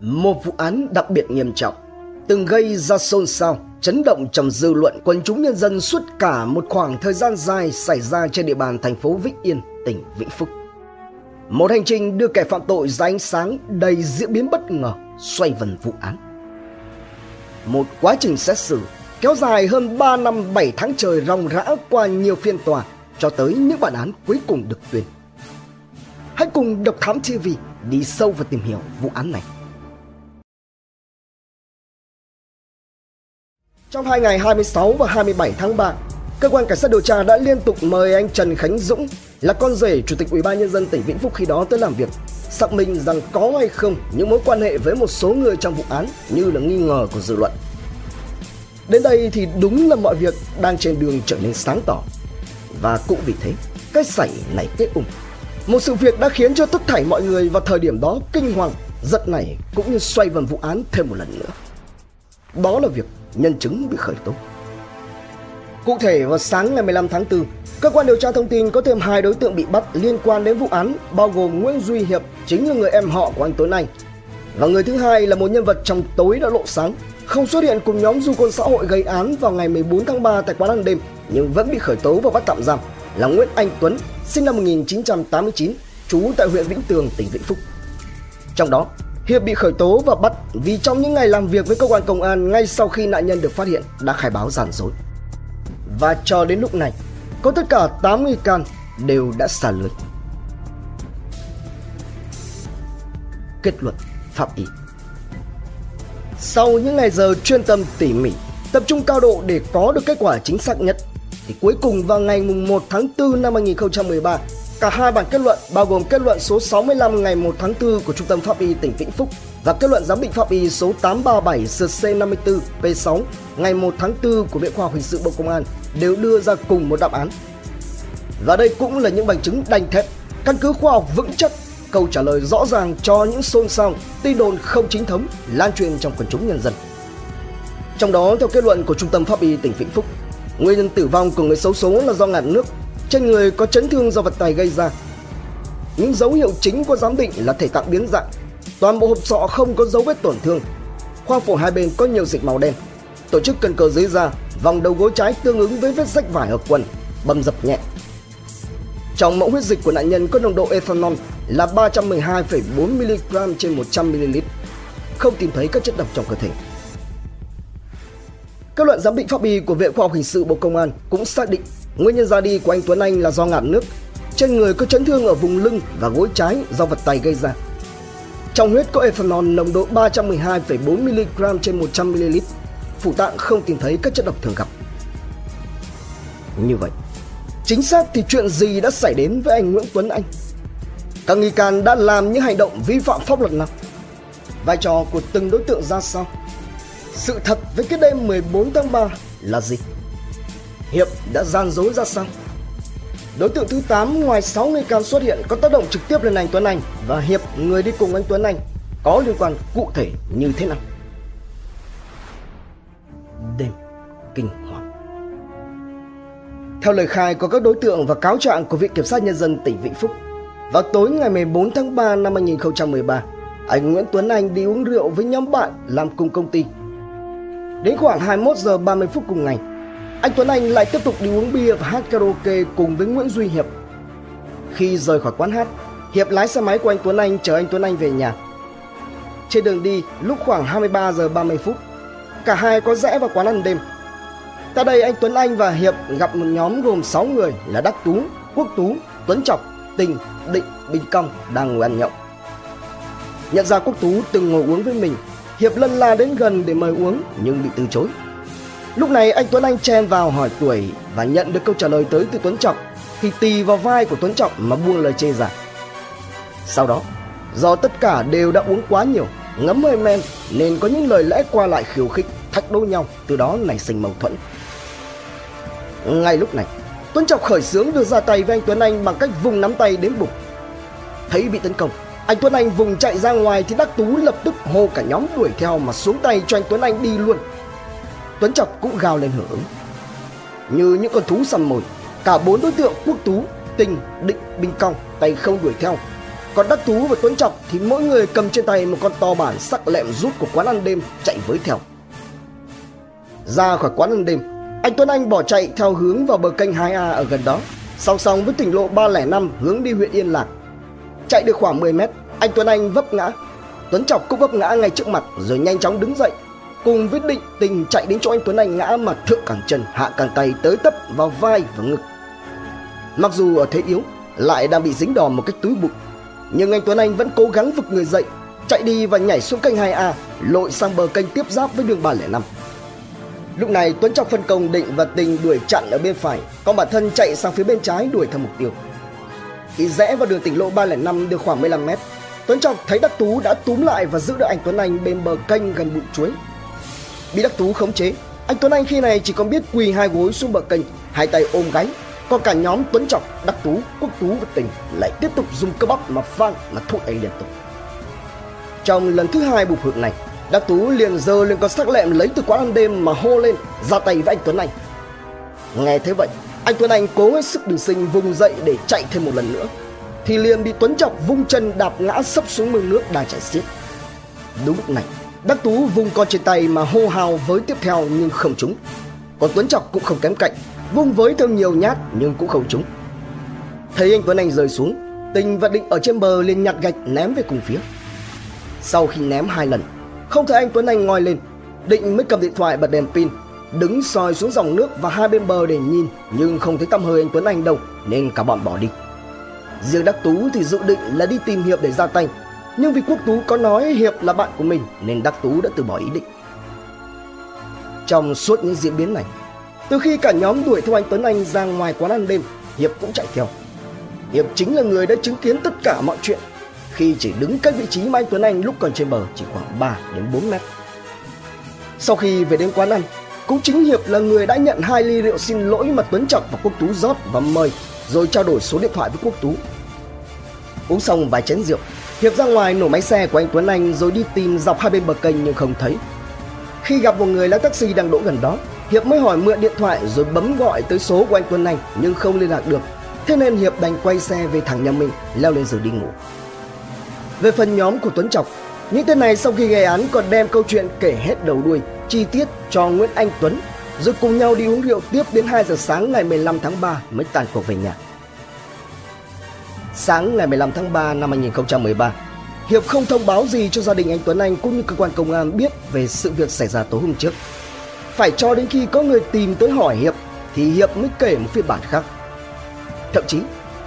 một vụ án đặc biệt nghiêm trọng từng gây ra xôn xao, chấn động trong dư luận quần chúng nhân dân suốt cả một khoảng thời gian dài xảy ra trên địa bàn thành phố Vĩnh Yên, tỉnh Vĩnh Phúc. Một hành trình đưa kẻ phạm tội ra ánh sáng đầy diễn biến bất ngờ xoay vần vụ án. Một quá trình xét xử kéo dài hơn 3 năm 7 tháng trời ròng rã qua nhiều phiên tòa cho tới những bản án cuối cùng được tuyên. Hãy cùng Độc Thám TV đi sâu và tìm hiểu vụ án này. Trong 2 ngày 26 và 27 tháng 3, cơ quan cảnh sát điều tra đã liên tục mời anh Trần Khánh Dũng, là con rể Chủ tịch UBND tỉnh Vĩnh Phúc khi đó, tới làm việc, xác minh rằng có hay không những mối quan hệ với một số người trong vụ án như là nghi ngờ của dư luận. Đến đây thì đúng là mọi việc đang trên đường trở nên sáng tỏ. Và cũng vì thế, cái sảy này kết ủng. Một sự việc đã khiến cho tất thảy mọi người vào thời điểm đó kinh hoàng, giật nảy cũng như xoay vần vụ án thêm một lần nữa. Đó là việc nhân chứng bị khởi tố. Cụ thể, vào sáng ngày 15 tháng 4, cơ quan điều tra thông tin có thêm 2 đối tượng bị bắt liên quan đến vụ án, bao gồm Nguyễn Duy Hiệp, chính là người em họ của anh Tuấn Anh. Và người thứ hai là một nhân vật trong tối đã lộ sáng, không xuất hiện cùng nhóm du côn xã hội gây án vào ngày 14 tháng 3 tại quán ăn đêm nhưng vẫn bị khởi tố và bắt tạm giam, là Nguyễn Anh Tuấn, sinh năm 1989, trú tại huyện Vĩnh Tường, tỉnh Vĩnh Phúc. Trong đó, Hiệp bị khởi tố và bắt vì trong những ngày làm việc với cơ quan công an ngay sau khi nạn nhân được phát hiện đã khai báo gian dối. Và cho đến lúc này, có tất cả 8 nghi can đều đã xả lưới. Kết luận pháp y. Sau những ngày giờ chuyên tâm tỉ mỉ, tập trung cao độ để có được kết quả chính xác nhất, thì cuối cùng vào ngày 1 tháng 4 năm 2013, cả 2 bản kết luận bao gồm kết luận số 65 ngày 1 tháng 4 của Trung tâm Pháp y tỉnh Vĩnh Phúc và kết luận giám định pháp y số 837/C54P6 ngày 1 tháng 4 của Viện Khoa học Hình sự Bộ Công an đều đưa ra cùng một đáp án. Và đây cũng là những bằng chứng đanh thép, căn cứ khoa học vững chắc, câu trả lời rõ ràng cho những xôn xao, tin đồn không chính thống lan truyền trong quần chúng nhân dân. Trong đó, theo kết luận của Trung tâm Pháp y tỉnh Vĩnh Phúc, nguyên nhân tử vong của người xấu số là do ngạt nước, trên người có chấn thương do vật tài gây ra. Những dấu hiệu chính của giám định là thể tạng biến dạng, toàn bộ hộp sọ không có dấu vết tổn thương, khoang phổi hai bên có nhiều dịch màu đen, tổ chức cần cờ dưới da, vòng đầu gối trái tương ứng với vết rách vải ở quần, bầm dập nhẹ. Trong mẫu huyết dịch của nạn nhân có nồng độ ethanol là 312,4 mg/100 ml, không tìm thấy các chất độc trong cơ thể. Kết luận giám định pháp y của Viện Khoa học Hình sự Bộ Công an cũng xác định nguyên nhân ra đi của anh Tuấn Anh là do ngạt nước, trên người có chấn thương ở vùng lưng và gối trái do vật tay gây ra. Trong huyết có ethanol nồng độ 312,4 mg/100 ml, phủ tạng không tìm thấy các chất độc thường gặp. Như vậy, chính xác thì chuyện gì đã xảy đến với anh Nguyễn Tuấn Anh? Các nghi can đã làm những hành động vi phạm pháp luật nào? Vai trò của từng đối tượng ra sao? Sự thật với cái đêm 14 tháng 3 là gì? Hiệp đã gian dối ra sao? Đối tượng thứ 8 ngoài 6 nghi can xuất hiện có tác động trực tiếp lên anh Tuấn Anh và Hiệp, người đi cùng anh Tuấn Anh, có liên quan cụ thể như thế nào? Đêm kinh hoàng. Theo lời khai của các đối tượng và cáo trạng của Viện Kiểm sát Nhân dân tỉnh Vĩnh Phúc, vào tối ngày 14 tháng 3 năm 2013, anh Nguyễn Tuấn Anh đi uống rượu với nhóm bạn làm cùng công ty. Đến khoảng 21 giờ 30 phút cùng ngày, anh Tuấn Anh lại tiếp tục đi uống bia và hát karaoke cùng với Nguyễn Duy Hiệp. Khi rời khỏi quán hát, Hiệp lái xe máy của anh Tuấn Anh chở anh Tuấn Anh về nhà. Trên đường đi, lúc khoảng 23 giờ 30 phút, cả hai có rẽ vào quán ăn đêm. Tại đây, anh Tuấn Anh và Hiệp gặp một nhóm gồm 6 người là Đắc Tú, Quốc Tú, Tuấn Trọc, Tình, Định, Bình Công đang ngồi ăn nhậu. Nhận ra Quốc Tú từng ngồi uống với mình, Hiệp lân la đến gần để mời uống nhưng bị từ chối. Lúc này anh Tuấn Anh chen vào hỏi tuổi và nhận được câu trả lời tới từ Tuấn Trọc thì tì vào vai của Tuấn Trọc mà buông lời chê già. Sau đó, do tất cả đều đã uống quá nhiều, ngấm hơi men nên có những lời lẽ qua lại khiêu khích, thách đố nhau, từ đó nảy sinh mâu thuẫn. Ngay lúc này, Tuấn Trọc khởi xướng đưa ra tay với anh Tuấn Anh bằng cách vùng nắm tay đến bụng. Thấy bị tấn công, anh Tuấn Anh vùng chạy ra ngoài thì Đắc Tú lập tức hô cả nhóm đuổi theo mà xuống tay cho anh Tuấn Anh đi luôn. Tuấn Trọc cũng gào lên hưởng ứng. Như những con thú săn mồi, cả 4 đối tượng Quốc Tú, Tình, Định, Bình Công tay không đuổi theo, Còn Đắc Tú và Tuấn Trọc thì mỗi người cầm trên tay một con to bản sắc lẹm rút của quán ăn đêm chạy với theo. Ra khỏi quán ăn đêm, anh Tuấn Anh bỏ chạy theo hướng vào bờ kênh 2A ở gần đó, song song với tỉnh lộ 305 hướng đi huyện Yên Lạc. Chạy được khoảng 10 mét, anh Tuấn Anh vấp ngã. Tuấn Trọc cũng vấp ngã ngay trước mặt rồi nhanh chóng đứng dậy. Cùng với Định, Tình chạy đến chỗ anh Tuấn Anh ngã mà thượng cẳng chân hạ cẳng tay tới tấp vào vai và ngực. Mặc dù ở thế yếu, lại đang bị dính đòn một cách túi bụng, nhưng anh Tuấn Anh vẫn cố gắng vực người dậy, chạy đi và nhảy xuống kênh 2A, lội sang bờ kênh tiếp giáp với đường 305. Lúc này Tuấn Trọc phân công Định và Tình đuổi chặn ở bên phải, còn bản thân chạy sang phía bên trái đuổi theo mục tiêu. Khi rẽ vào đường tỉnh lộ 305 được khoảng 15 mét, Tuấn Trọc thấy Đắc Tú đã túm lại và giữ được anh Tuấn Anh bên bờ kênh gần bụi chuối. Bị Đắc Tú khống chế, anh Tuấn Anh khi này chỉ còn biết quỳ hai gối xuống bờ kênh, hai tay ôm gáy. Còn cả nhóm Tuấn Trọc, Đắc Tú, Quốc Tú và Tình lại tiếp tục dùng cơ bắp mà phang mà thúc đẩy liên tục. Trong lần thứ hai bục hưởng này, Đắc Tú liền giơ lên con sắc lẹm lấy từ quán ăn đêm mà hô lên, ra tay với anh Tuấn Anh. Nghe thế vậy, anh Tuấn Anh cố hết sức bình sinh vùng dậy để chạy thêm một lần nữa, thì liền bị Tuấn Trọc vung chân đạp ngã sấp xuống mương nước đang chảy xiết. Đúng lúc này, Đắc Tú vung con trên tay mà hô hào với tiếp theo nhưng không trúng. Còn Tuấn Trọc cũng không kém cạnh, vung với theo nhiều nhát nhưng cũng không trúng. Thấy anh Tuấn Anh rơi xuống, Tình và Định ở trên bờ liền nhặt gạch ném về cùng phía. Sau khi ném hai lần, không thấy anh Tuấn Anh ngoi lên, Định mới cầm điện thoại bật đèn pin, đứng soi xuống dòng nước và hai bên bờ để nhìn, nhưng không thấy tăm hơi anh Tuấn Anh đâu nên cả bọn bỏ đi. Riêng Đắc Tú thì dự định là đi tìm Hiệp để ra tay, nhưng vì Quốc Tú có nói Hiệp là bạn của mình nên Đắc Tú đã từ bỏ ý định. Trong suốt những diễn biến này, từ khi cả nhóm đuổi theo anh Tuấn Anh ra ngoài quán ăn đêm, Hiệp cũng chạy theo. Hiệp chính là người đã chứng kiến tất cả mọi chuyện, khi chỉ đứng cách vị trí mà anh Tuấn Anh lúc còn trên bờ chỉ khoảng 3 đến 4 mét. Sau khi về đến quán ăn, cũng chính Hiệp là người đã nhận hai ly rượu xin lỗi mà Tuấn Trọc và Quốc Tú rót và mời, rồi trao đổi số điện thoại với Quốc Tú. Uống xong vài chén rượu, Hiệp ra ngoài nổ máy xe của anh Tuấn Anh rồi đi tìm dọc hai bên bờ kênh nhưng không thấy. Khi gặp một người lái taxi đang đỗ gần đó, Hiệp mới hỏi mượn điện thoại rồi bấm gọi tới số của anh Tuấn Anh nhưng không liên lạc được. Thế nên Hiệp đành quay xe về thẳng nhà mình, leo lên giường đi ngủ. Về phần nhóm của Tuấn Trọc, những tên này sau khi gây án còn đem câu chuyện kể hết đầu đuôi, chi tiết cho Nguyễn Anh Tuấn, rồi cùng nhau đi uống rượu tiếp đến 2 giờ sáng ngày 15 tháng 3 mới tàn cuộc về nhà. Sáng ngày 15 tháng 3 năm 2013, Hiệp không thông báo gì cho gia đình anh Tuấn Anh cũng như cơ quan công an biết về sự việc xảy ra tối hôm trước. Phải cho đến khi có người tìm tới hỏi Hiệp thì Hiệp mới kể một phiên bản khác. Thậm chí,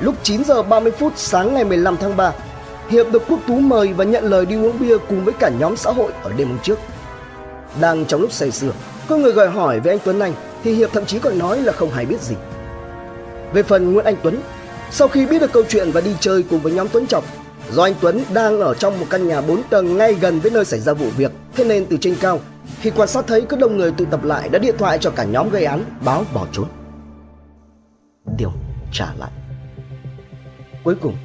lúc 9 giờ 30 phút sáng ngày 15 tháng 3, Hiệp được Quốc Tú mời và nhận lời đi uống bia cùng với cả nhóm xã hội ở đêm hôm trước. Đang trong lúc say sưa, có người gọi hỏi về anh Tuấn Anh thì Hiệp thậm chí còn nói là không hay biết gì. Về phần Nguyễn Anh Tuấn, sau khi biết được câu chuyện và đi chơi cùng với nhóm Tuấn Trọc, do anh Tuấn đang ở trong một căn nhà 4 tầng ngay gần với nơi xảy ra vụ việc, thế nên từ trên cao, khi quan sát thấy có đông người tụ tập lại đã điện thoại cho cả nhóm gây án báo bỏ trốn. Điều trả lại. Cuối cùng,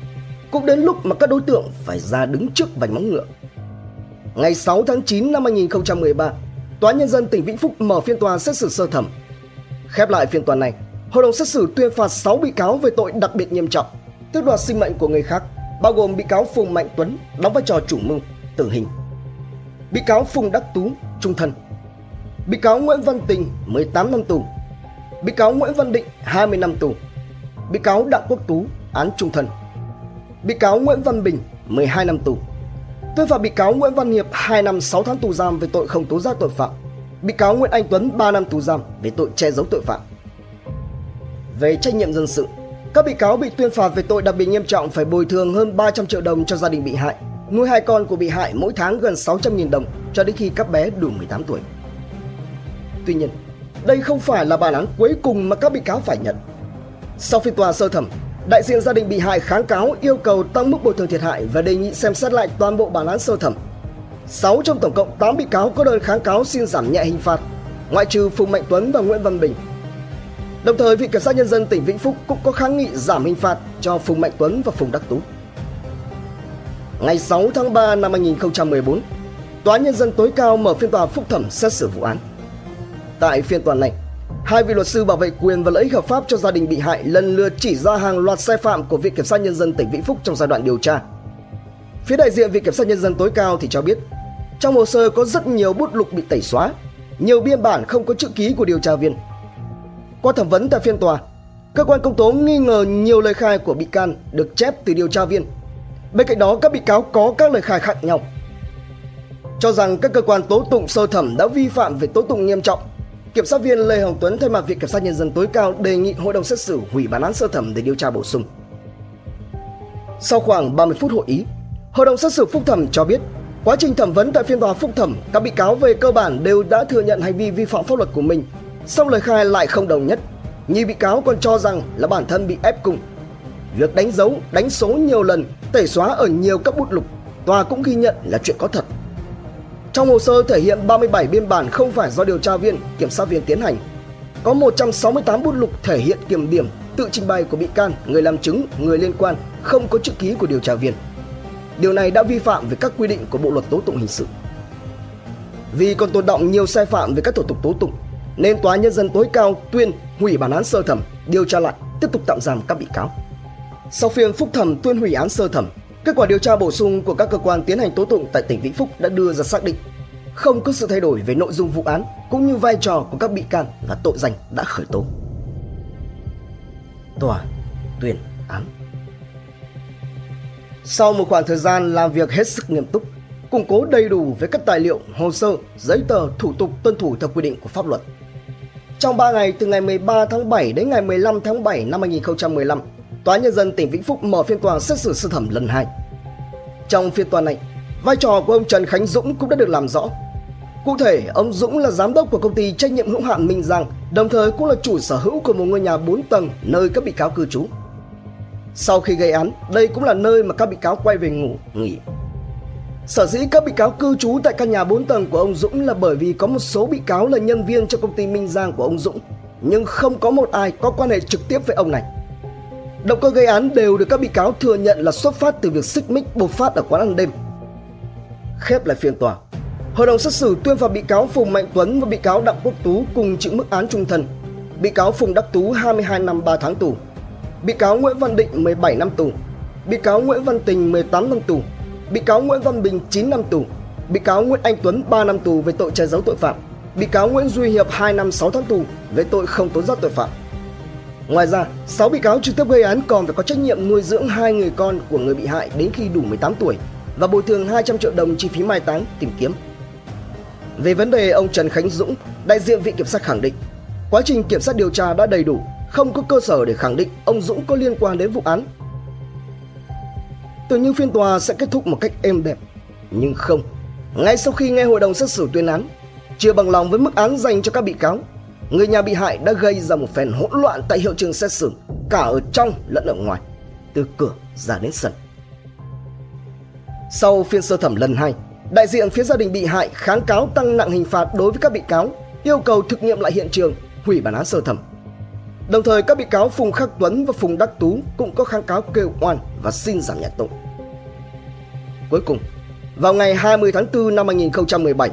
cũng đến lúc mà các đối tượng phải ra đứng trước vành móng ngựa. Ngày 6 tháng 9 năm 2013, Tòa Nhân dân tỉnh Vĩnh Phúc mở phiên tòa xét xử sơ thẩm. Khép lại phiên tòa này, hội đồng xét xử tuyên phạt 6 bị cáo về tội đặc biệt nghiêm trọng, tước đoạt sinh mệnh của người khác, bao gồm bị cáo Phùng Mạnh Tuấn đóng vai trò chủ mưu, tử hình; bị cáo Phùng Đắc Tú, trung thân; bị cáo Nguyễn Văn Tình 18 năm tù; bị cáo Nguyễn Văn Định 20 năm tù; bị cáo Đặng Quốc Tú án trung thân; bị cáo Nguyễn Văn Bình 12 năm tù. Tuyên phạt bị cáo Nguyễn Văn Hiệp 2 năm 6 tháng tù giam về tội không tố giác tội phạm, bị cáo Nguyễn Anh Tuấn 3 năm tù giam về tội che giấu tội phạm. Về trách nhiệm dân sự, các bị cáo bị tuyên phạt về tội đặc biệt nghiêm trọng phải bồi thường hơn 300 triệu đồng cho gia đình bị hại, nuôi hai con của bị hại mỗi tháng gần 600.000 đồng cho đến khi các bé đủ 18 tuổi. Tuy nhiên, đây không phải là bản án cuối cùng mà các bị cáo phải nhận. Sau phiên tòa sơ thẩm, đại diện gia đình bị hại kháng cáo yêu cầu tăng mức bồi thường thiệt hại và đề nghị xem xét lại toàn bộ bản án sơ thẩm. 6 trong tổng cộng 8 bị cáo có đơn kháng cáo xin giảm nhẹ hình phạt, ngoại trừ Phùng Mạnh Tuấn và Nguyễn Văn Bình. Đồng thời, Viện Kiểm sát Nhân dân tỉnh Vĩnh Phúc cũng có kháng nghị giảm hình phạt cho Phùng Mạnh Tuấn và Phùng Đắc Tú. Ngày 6 tháng 3 năm 2014, Tòa Nhân dân tối cao mở phiên tòa phúc thẩm xét xử vụ án. Tại phiên tòa này, hai vị luật sư bảo vệ quyền và lợi ích hợp pháp cho gia đình bị hại lần lượt chỉ ra hàng loạt sai phạm của Viện Kiểm sát Nhân dân tỉnh Vĩnh Phúc trong giai đoạn điều tra, Phía đại diện Viện Kiểm sát Nhân dân tối cao thì cho biết, trong hồ sơ có rất nhiều bút lục bị tẩy xóa, nhiều biên bản không có chữ ký của điều tra viên. Qua thẩm vấn tại phiên tòa, cơ quan công tố nghi ngờ nhiều lời khai của bị can được chép từ điều tra viên. Bên cạnh đó, các bị cáo có các lời khai khác nhau, cho rằng các cơ quan tố tụng sơ thẩm đã vi phạm về tố tụng nghiêm trọng. Kiểm sát viên Lê Hồng Tuấn thay mặt Viện Kiểm sát Nhân dân tối cao đề nghị hội đồng xét xử hủy bản án sơ thẩm để điều tra bổ sung. Sau khoảng 30 phút hội ý, hội đồng xét xử phúc thẩm cho biết quá trình thẩm vấn tại phiên tòa phúc thẩm, các bị cáo về cơ bản đều đã thừa nhận hành vi vi phạm pháp luật của mình, song lời khai lại không đồng nhất. Nhiều bị cáo còn cho rằng là bản thân bị ép cung. Việc đánh dấu, đánh số nhiều lần, tẩy xóa ở nhiều các bút lục, tòa cũng ghi nhận là chuyện có thật. Trong hồ sơ thể hiện 37 biên bản không phải do điều tra viên, kiểm sát viên tiến hành. Có 168 bút lục thể hiện kiểm điểm, tự trình bày của bị can, người làm chứng, người liên quan, không có chữ ký của điều tra viên. Điều này đã vi phạm về các quy định của Bộ luật tố tụng hình sự. Vì còn tồn đọng nhiều sai phạm về các thủ tục tố tụng, nên Tòa Nhân dân tối cao tuyên hủy bản án sơ thẩm, điều tra lại, tiếp tục tạm giam các bị cáo. Sau phiên phúc thẩm tuyên hủy án sơ thẩm, kết quả điều tra bổ sung của các cơ quan tiến hành tố tụng tại tỉnh Vĩnh Phúc đã đưa ra xác định không có sự thay đổi về nội dung vụ án cũng như vai trò của các bị can và tội danh đã khởi tố. Tòa tuyên án. Sau một khoảng thời gian làm việc hết sức nghiêm túc, củng cố đầy đủ với các tài liệu, hồ sơ, giấy tờ, thủ tục tuân thủ theo quy định của pháp luật. Trong 3 ngày từ ngày 13 tháng 7 đến ngày 15 tháng 7 năm 2015, Tòa Nhân dân tỉnh Vĩnh Phúc mở phiên tòa xét xử sơ thẩm lần 2. Trong phiên tòa này, vai trò của ông Trần Khánh Dũng cũng đã được làm rõ. Cụ thể, ông Dũng là giám đốc của công ty trách nhiệm hữu hạn Minh Giang, đồng thời cũng là chủ sở hữu của một ngôi nhà 4 tầng nơi các bị cáo cư trú. Sau khi gây án, đây cũng là nơi mà các bị cáo quay về ngủ, nghỉ. Sở dĩ các bị cáo cư trú tại căn nhà 4 tầng của ông Dũng là bởi vì có một số bị cáo là nhân viên trong công ty Minh Giang của ông Dũng, nhưng không có một ai có quan hệ trực tiếp với ông này. Động cơ gây án đều được các bị cáo thừa nhận là xuất phát từ việc xích mích bộc phát ở quán ăn đêm. Khép lại phiên tòa, hội đồng xét xử tuyên phạt bị cáo Phùng Mạnh Tuấn và bị cáo Đặng Quốc Tú cùng chịu mức án chung thân. Bị cáo Phùng Đắc Tú 22 năm 3 tháng tù, bị cáo Nguyễn Văn Định 17 năm tù, bị cáo Nguyễn Văn Tình 18 năm tù, bị cáo Nguyễn Văn Bình 9 năm tù, bị cáo Nguyễn Anh Tuấn 3 năm tù về tội che giấu tội phạm, bị cáo Nguyễn Duy Hiệp 2 năm 6 tháng tù về tội không tố giác tội phạm. Ngoài ra, 6 bị cáo trực tiếp gây án còn phải có trách nhiệm nuôi dưỡng 2 người con của người bị hại đến khi đủ 18 tuổi và bồi thường 200 triệu đồng chi phí mai táng, tìm kiếm. Về vấn đề ông Trần Khánh Dũng, đại diện Viện Kiểm sát khẳng định, quá trình kiểm sát điều tra đã đầy đủ, không có cơ sở để khẳng định ông Dũng có liên quan đến vụ án. Tưởng như phiên tòa sẽ kết thúc một cách êm đẹp, nhưng không. Ngay sau khi nghe hội đồng xét xử tuyên án, chưa bằng lòng với mức án dành cho các bị cáo, người nhà bị hại đã gây ra một phen hỗn loạn tại hiện trường xét xử, cả ở trong lẫn ở ngoài, từ cửa ra đến sân. Sau phiên sơ thẩm lần 2, đại diện phía gia đình bị hại kháng cáo tăng nặng hình phạt đối với các bị cáo, yêu cầu thực nghiệm lại hiện trường, hủy bản án sơ thẩm. Đồng thời, các bị cáo Phùng Khắc Tuấn và Phùng Đắc Tú cũng có kháng cáo kêu oan và xin giảm nhẹ tội. Cuối cùng, vào ngày 20 tháng 4 năm 2017,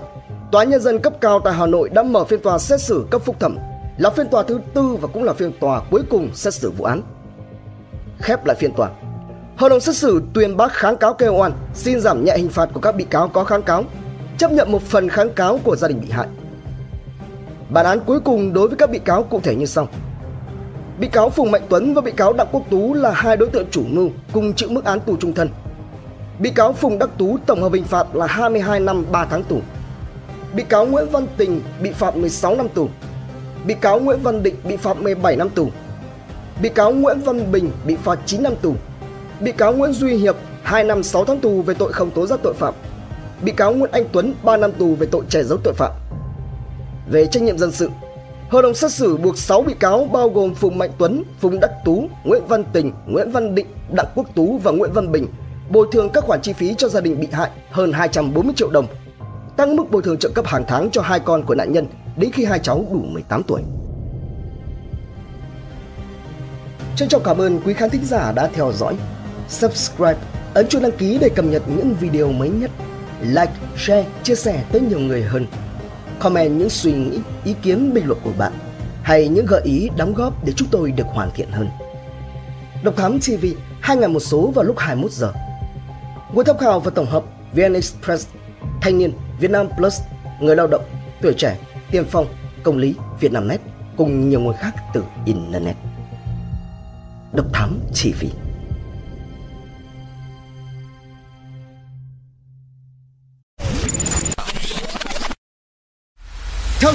Tòa Nhân dân cấp cao tại Hà Nội đã mở phiên tòa xét xử cấp phúc thẩm, là phiên tòa thứ 4 và cũng là phiên tòa cuối cùng xét xử vụ án. Khép lại phiên tòa, hội đồng xét xử tuyên bác kháng cáo kêu oan, xin giảm nhẹ hình phạt của các bị cáo có kháng cáo, chấp nhận một phần kháng cáo của gia đình bị hại. Bản án cuối cùng đối với các bị cáo cụ thể như sau. Bị cáo Phùng Mạnh Tuấn và bị cáo Đặng Quốc Tú là 2 đối tượng chủ mưu cùng chịu mức án tù chung thân. Bị cáo Phùng Đắc Tú tổng hợp hình phạt là 22 năm 3 tháng tù. Bị cáo Nguyễn Văn Tình bị phạt 16 năm tù. Bị cáo Nguyễn Văn Định bị phạt 17 năm tù. Bị cáo Nguyễn Văn Bình bị phạt 9 năm tù. Bị cáo Nguyễn Duy Hiệp 2 năm 6 tháng tù về tội không tố giác tội phạm. Bị cáo Nguyễn Anh Tuấn 3 năm tù về tội che giấu tội phạm. Về trách nhiệm dân sự, hội đồng xét xử buộc 6 bị cáo bao gồm Phùng Mạnh Tuấn, Phùng Đắc Tú, Nguyễn Văn Tình, Nguyễn Văn Định, Đặng Quốc Tú và Nguyễn Văn Bình bồi thường các khoản chi phí cho gia đình bị hại hơn 240 triệu đồng, tăng mức bồi thường trợ cấp hàng tháng cho 2 con của nạn nhân đến khi 2 cháu đủ 18 tuổi. Trân trọng cảm ơn quý khán thính giả đã theo dõi. Subscribe, ấn chuông đăng ký để cập nhật những video mới nhất. Like, share, chia sẻ tới nhiều người hơn. Comment những suy nghĩ, ý kiến, bình luận của bạn hay những gợi ý đóng góp để chúng tôi được hoàn thiện hơn. Độc Thám TV, 2 ngày một số vào lúc 21 giờ. Nguồn tham khảo và tổng hợp VN Express, Thanh niên, Việt Nam Plus, Người Lao động, Tuổi Trẻ, Tiên Phong, Công lý, Vietnamnet cùng nhiều nguồn khác từ Internet. Độc Thám TV. Theo